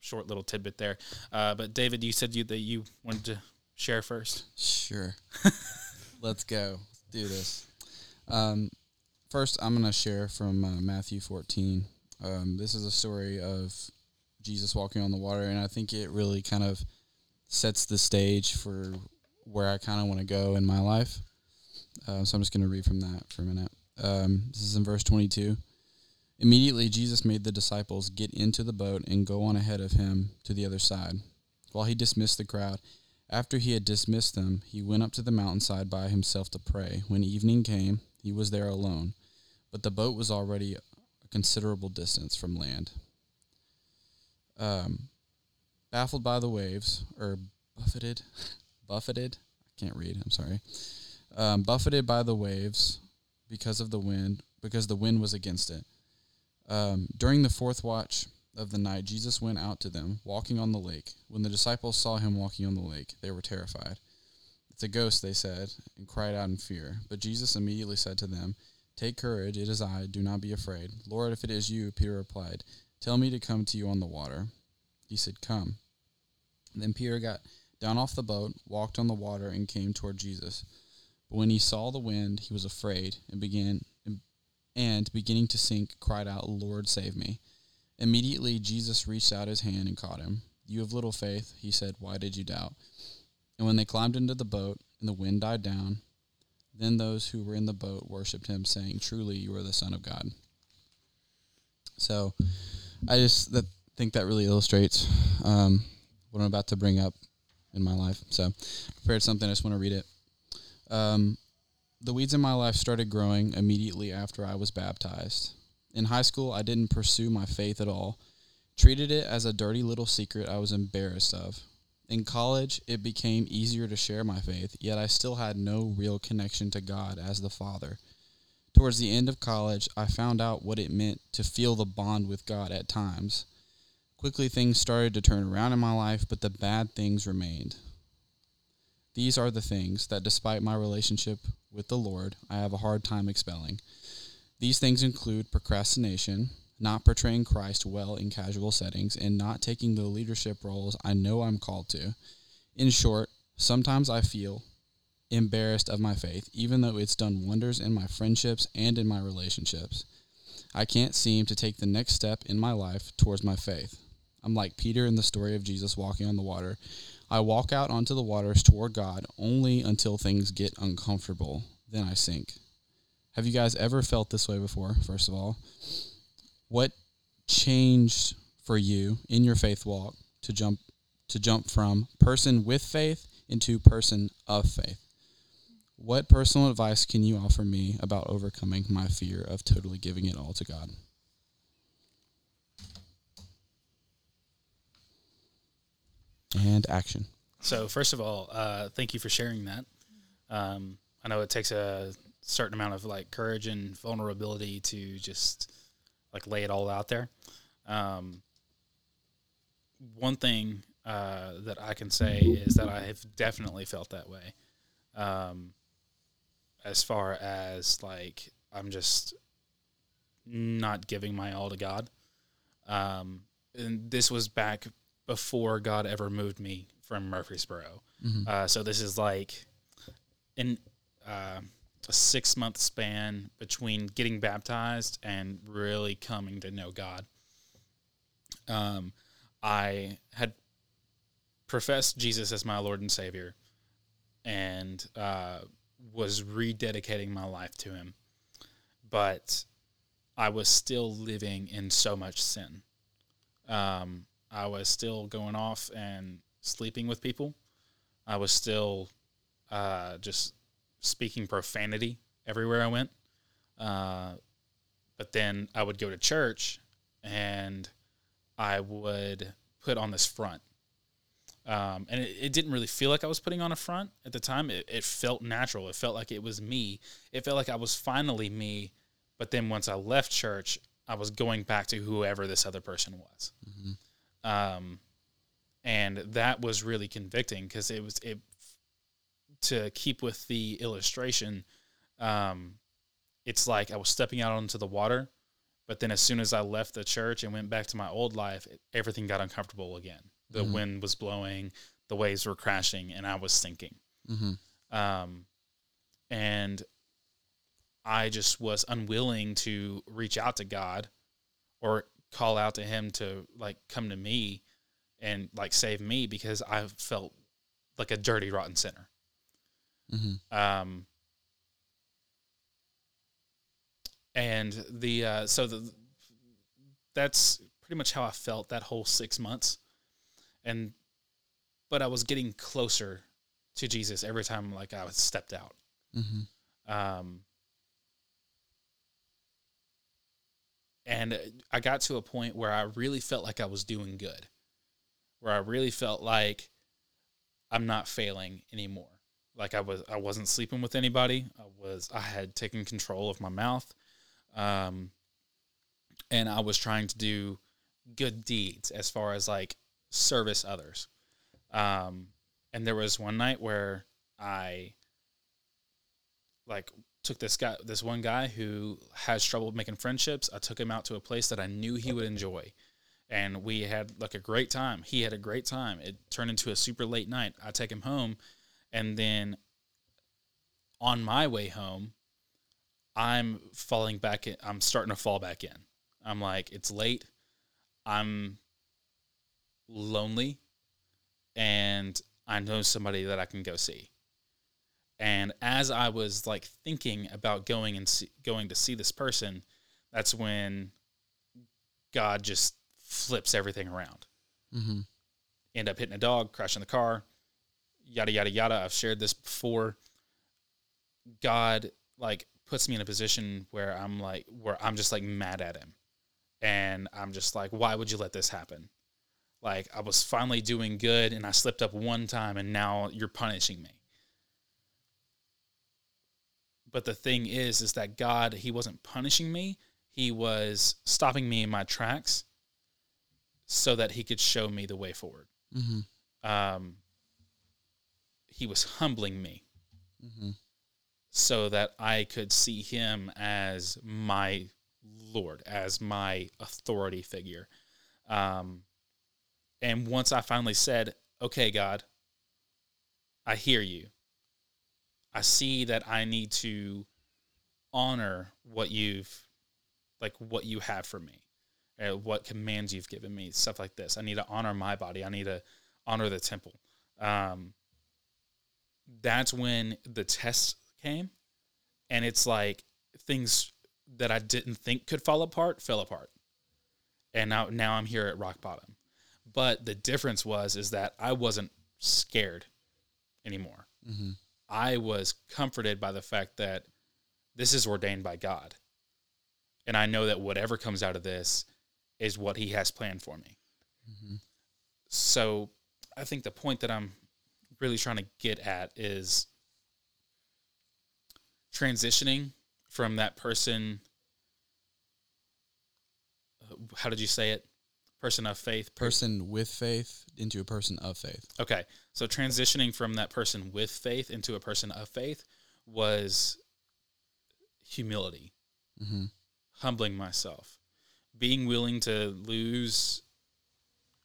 short little tidbit there. But David, you said that you wanted to share first. Sure. Let's go. Let's do this. First, I'm going to share from Matthew 14. This is a story of Jesus walking on the water, and I think it really kind of sets the stage for where I kind of want to go in my life. So I'm just going to read from that for a minute. This is in verse 22. Immediately, Jesus made the disciples get into the boat and go on ahead of him to the other side, while he dismissed the crowd. After he had dismissed them, he went up to the mountainside by himself to pray. When evening came, he was there alone, but the boat was already a considerable distance from land. Baffled by the waves, or buffeted, I can't read, I'm sorry, buffeted by the waves because of the wind, because the wind was against it. During the fourth watch of the night, Jesus went out to them, walking on the lake. When the disciples saw him walking on the lake, they were terrified. "It's a ghost," they said, and cried out in fear. But Jesus immediately said to them, "Take courage, it is I, do not be afraid." "Lord, if it is you," Peter replied, "tell me to come to you on the water." He said, "Come." Then Peter got down off the boat, walked on the water, and came toward Jesus. But when he saw the wind, he was afraid, and beginning to sink, cried out, "Lord, save me." Immediately Jesus reached out his hand and caught him. "You of little faith," he said, "why did you doubt?" And when they climbed into the boat and the wind died down, then those who were in the boat worshipped him, saying, "Truly you are the Son of God." So I just think that really illustrates what I'm about to bring up in my life. So I prepared something, I just want to read it. The weeds in my life started growing immediately after I was baptized. In high school, I didn't pursue my faith at all, treated it as a dirty little secret I was embarrassed of. In college, it became easier to share my faith, yet I still had no real connection to God as the Father. Towards the end of college, I found out what it meant to feel the bond with God at times. Quickly, things started to turn around in my life, but the bad things remained. These are the things that, despite my relationship with the Lord, I have a hard time expelling. These things include procrastination, not portraying Christ well in casual settings, and not taking the leadership roles I know I'm called to. In short, sometimes I feel embarrassed of my faith, even though it's done wonders in my friendships and in my relationships. I can't seem to take the next step in my life towards my faith. I'm like Peter in the story of Jesus walking on the water. I walk out onto the waters toward God only until things get uncomfortable. Then I sink. Have you guys ever felt this way before, first of all? What changed for you in your faith walk to jump from person with faith into person of faith? What personal advice can you offer me about overcoming my fear of totally giving it all to God? And action. So, first of all, thank you for sharing that. I know it takes a certain amount of like courage and vulnerability to just like lay it all out there. One thing that I can say is that I have definitely felt that way. As far as like, I'm just not giving my all to God. And this was back before God ever moved me from Murfreesboro. Mm-hmm. So this is like in, a 6-month span between getting baptized and really coming to know God. I had professed Jesus as my Lord and Savior and was rededicating my life to him. But I was still living in so much sin. I was still going off and sleeping with people. I was still just speaking profanity everywhere I went. But then I would go to church and I would put on this front. And it didn't really feel like I was putting on a front at the time. It felt natural. It felt like it was me. It felt like I was finally me. But then once I left church, I was going back to whoever this other person was. Mm-hmm. And that was really convicting because to keep with the illustration, it's like I was stepping out onto the water, But then as soon as I left the church and went back to my old life, everything got uncomfortable again. The mm-hmm. wind was blowing, the waves were crashing, and I was sinking. Mm-hmm. And I just was unwilling to reach out to God or call out to him to like come to me and like save me, because I felt like a dirty, rotten sinner. Mm-hmm. And the, so the, that's pretty much how I felt that whole 6 months. And, but I was getting closer to Jesus every time, like I was stepped out. Mm-hmm. And I got to a point where I really felt like I was doing good, where I really felt like I'm not failing anymore. Like I wasn't sleeping with anybody. I had taken control of my mouth. And I was trying to do good deeds as far as like service others. And there was one night where I like took this one guy who has trouble making friendships. I took him out to a place that I knew he would enjoy. And we had like a great time. He had a great time. It turned into a super late night. I take him home. And then on my way home, I'm starting to fall back in. I'm like, it's late. I'm lonely. And I know somebody that I can go see. And as I was like thinking about going to see this person, that's when God just flips everything around. Mm-hmm. End up hitting a dog, crashing the car, yada, yada, yada. I've shared this before. God like puts me in a position where I'm just like mad at him. And I'm just like, why would you let this happen? Like I was finally doing good and I slipped up one time and now you're punishing me. But the thing is that God, he wasn't punishing me. He was stopping me in my tracks so that he could show me the way forward. Mm-hmm. He was humbling me mm-hmm. so that I could see him as my Lord, as my authority figure. And once I finally said, okay, God, I hear you. I see that I need to honor what you have for me, what commands you've given me, stuff like this. I need to honor my body. I need to honor the temple. That's when the test came, and it's like things that I didn't think could fall apart, fell apart. And now I'm here at rock bottom. But the difference is that I wasn't scared anymore. Mm-hmm. I was comforted by the fact that this is ordained by God. And I know that whatever comes out of this is what he has planned for me. Mm-hmm. So I think the point that I'm really trying to get at is transitioning from that person. How did you say it? Person with faith into a person of faith. Okay. So transitioning from that person with faith into a person of faith was humility, mm-hmm. humbling myself, being willing to lose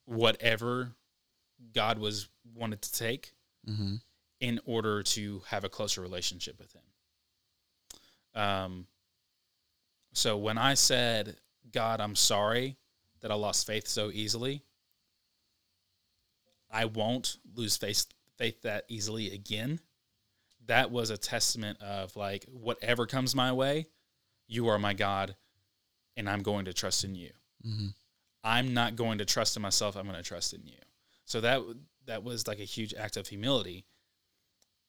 whatever God wanted to take mm-hmm. in order to have a closer relationship with him. So when I said, God, I'm sorry that I lost faith so easily. I won't lose faith that easily again. That was a testament of like, whatever comes my way, you are my God, and I'm going to trust in you. Mm-hmm. I'm not going to trust in myself. I'm going to trust in you. So that was like a huge act of humility.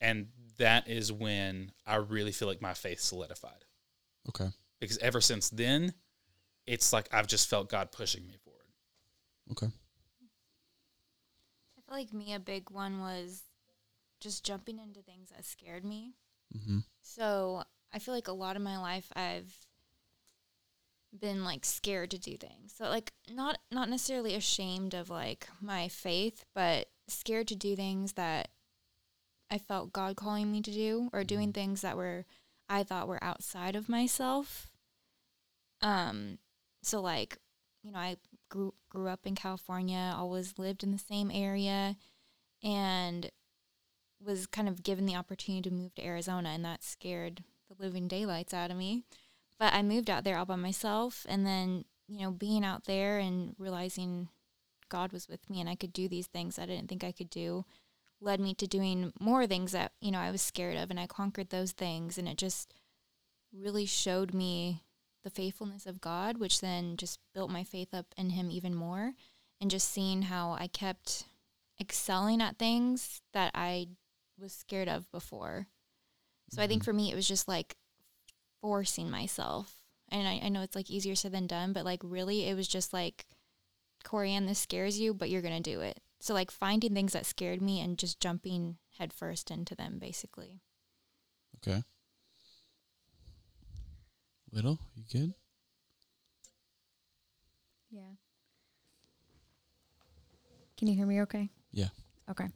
And that is when I really feel like my faith solidified. Okay. Because ever since then, it's like I've just felt God pushing me forward. Okay. I feel like a big one was just jumping into things that scared me. Mm-hmm. So I feel like a lot of my life I've been like scared to do things. So like not necessarily ashamed of like my faith, but scared to do things that I felt God calling me to do, or doing things that I thought were outside of myself. So, like, you know, I grew up in California, always lived in the same area, and was kind of given the opportunity to move to Arizona, and that scared the living daylights out of me. But I moved out there all by myself, and then, you know, being out there and realizing God was with me and I could do these things I didn't think I could do led me to doing more things that, you know, I was scared of, and I conquered those things, and it just really showed me the faithfulness of God, which then just built my faith up in him even more, and just seeing how I kept excelling at things that I was scared of before. So I think for me, it was just like forcing myself. And I know it's like easier said than done, but like really it was just like, Corianne, this scares you, but you're going to do it. So like finding things that scared me and just jumping headfirst into them, basically. Okay. Little, you good? Yeah. Can you hear me okay? Yeah. Okay.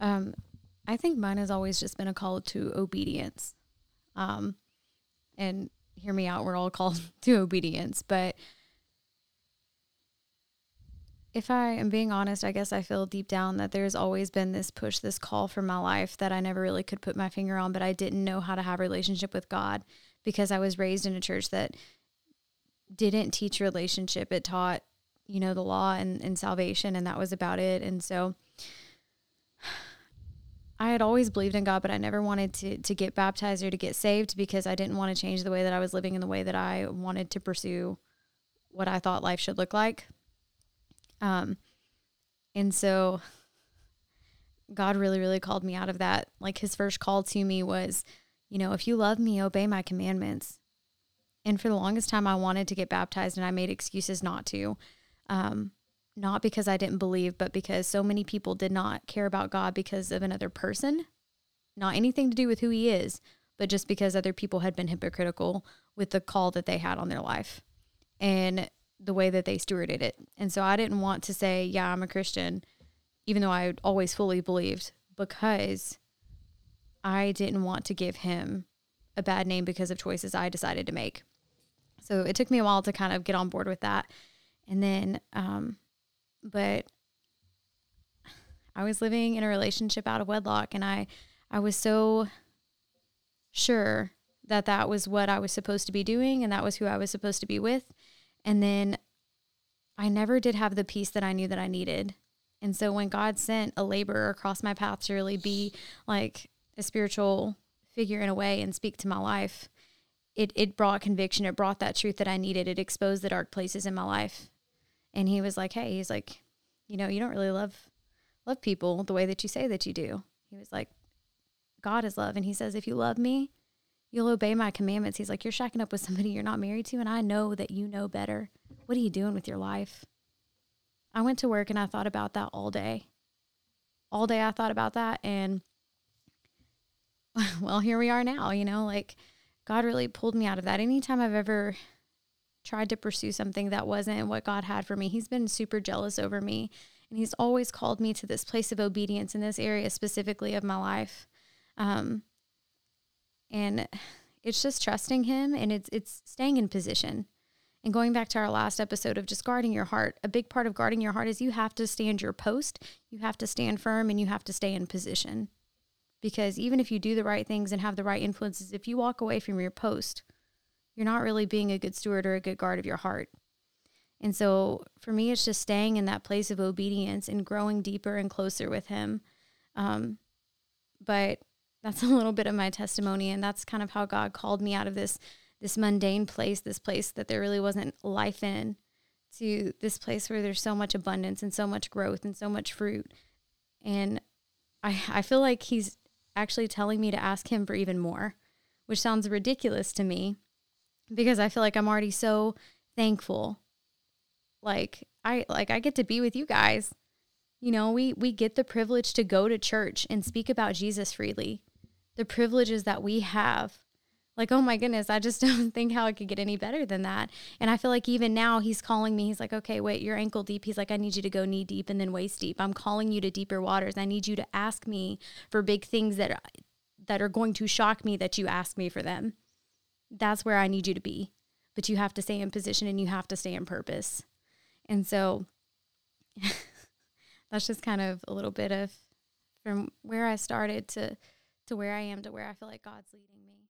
I think mine has always just been a call to obedience. And hear me out, we're all called to obedience, but if I am being honest, I guess I feel deep down that there's always been this push, this call for my life that I never really could put my finger on, but I didn't know how to have a relationship with God because I was raised in a church that didn't teach relationship. It taught, you know, the law and salvation, and that was about it. And so I had always believed in God, but I never wanted to get baptized or to get saved because I didn't want to change the way that I was living and the way that I wanted to pursue what I thought life should look like. And so God really, really called me out of that. Like his first call to me was, you know, if you love me, obey my commandments. And for the longest time I wanted to get baptized and I made excuses not to, not because I didn't believe, but because so many people did not care about God because of another person, not anything to do with who he is, but just because other people had been hypocritical with the call that they had on their life and the way that they stewarded it. And so I didn't want to say, yeah, I'm a Christian, even though I always fully believed, because I didn't want to give him a bad name because of choices I decided to make. So it took me a while to kind of get on board with that. And then, but I was living in a relationship out of wedlock, and I was so sure that that was what I was supposed to be doing and that was who I was supposed to be with. And then I never did have the peace that I knew that I needed. And so when God sent a laborer across my path to really be like a spiritual figure in a way and speak to my life, it brought conviction. It brought that truth that I needed. It exposed the dark places in my life. And he was like, hey, he's like, you know, you don't really love people the way that you say that you do. He was like, God is love. And he says, if you love me, you'll obey my commandments. He's like, you're shacking up with somebody you're not married to, and I know that you know better. What are you doing with your life? I went to work, and I thought about that all day. All day I thought about that, and, well, here we are now, you know. Like, God really pulled me out of that. Anytime I've ever tried to pursue something that wasn't what God had for me, he's been super jealous over me, and he's always called me to this place of obedience in this area specifically of my life. And it's just trusting him, and it's staying in position. And going back to our last episode of just guarding your heart, a big part of guarding your heart is you have to stand your post, you have to stand firm, and you have to stay in position. Because even if you do the right things and have the right influences, if you walk away from your post, you're not really being a good steward or a good guard of your heart. And so for me, it's just staying in that place of obedience and growing deeper and closer with him. But that's a little bit of my testimony, and that's kind of how God called me out of this mundane place, this place that there really wasn't life in, to this place where there's so much abundance and so much growth and so much fruit. And I feel like he's actually telling me to ask him for even more, which sounds ridiculous to me because I feel like I'm already so thankful. Like I get to be with you guys. You know, we get the privilege to go to church and speak about Jesus freely. The privileges that we have. Like, oh my goodness, I just don't think how it could get any better than that. And I feel like even now he's calling me. He's like, okay, wait, you're ankle deep. He's like, I need you to go knee deep and then waist deep. I'm calling you to deeper waters. I need you to ask me for big things that are going to shock me that you ask me for them. That's where I need you to be. but you have to stay in position and you have to stay in purpose. And so that's just kind of a little bit of from where I started to where I am to where I feel like God's leading me.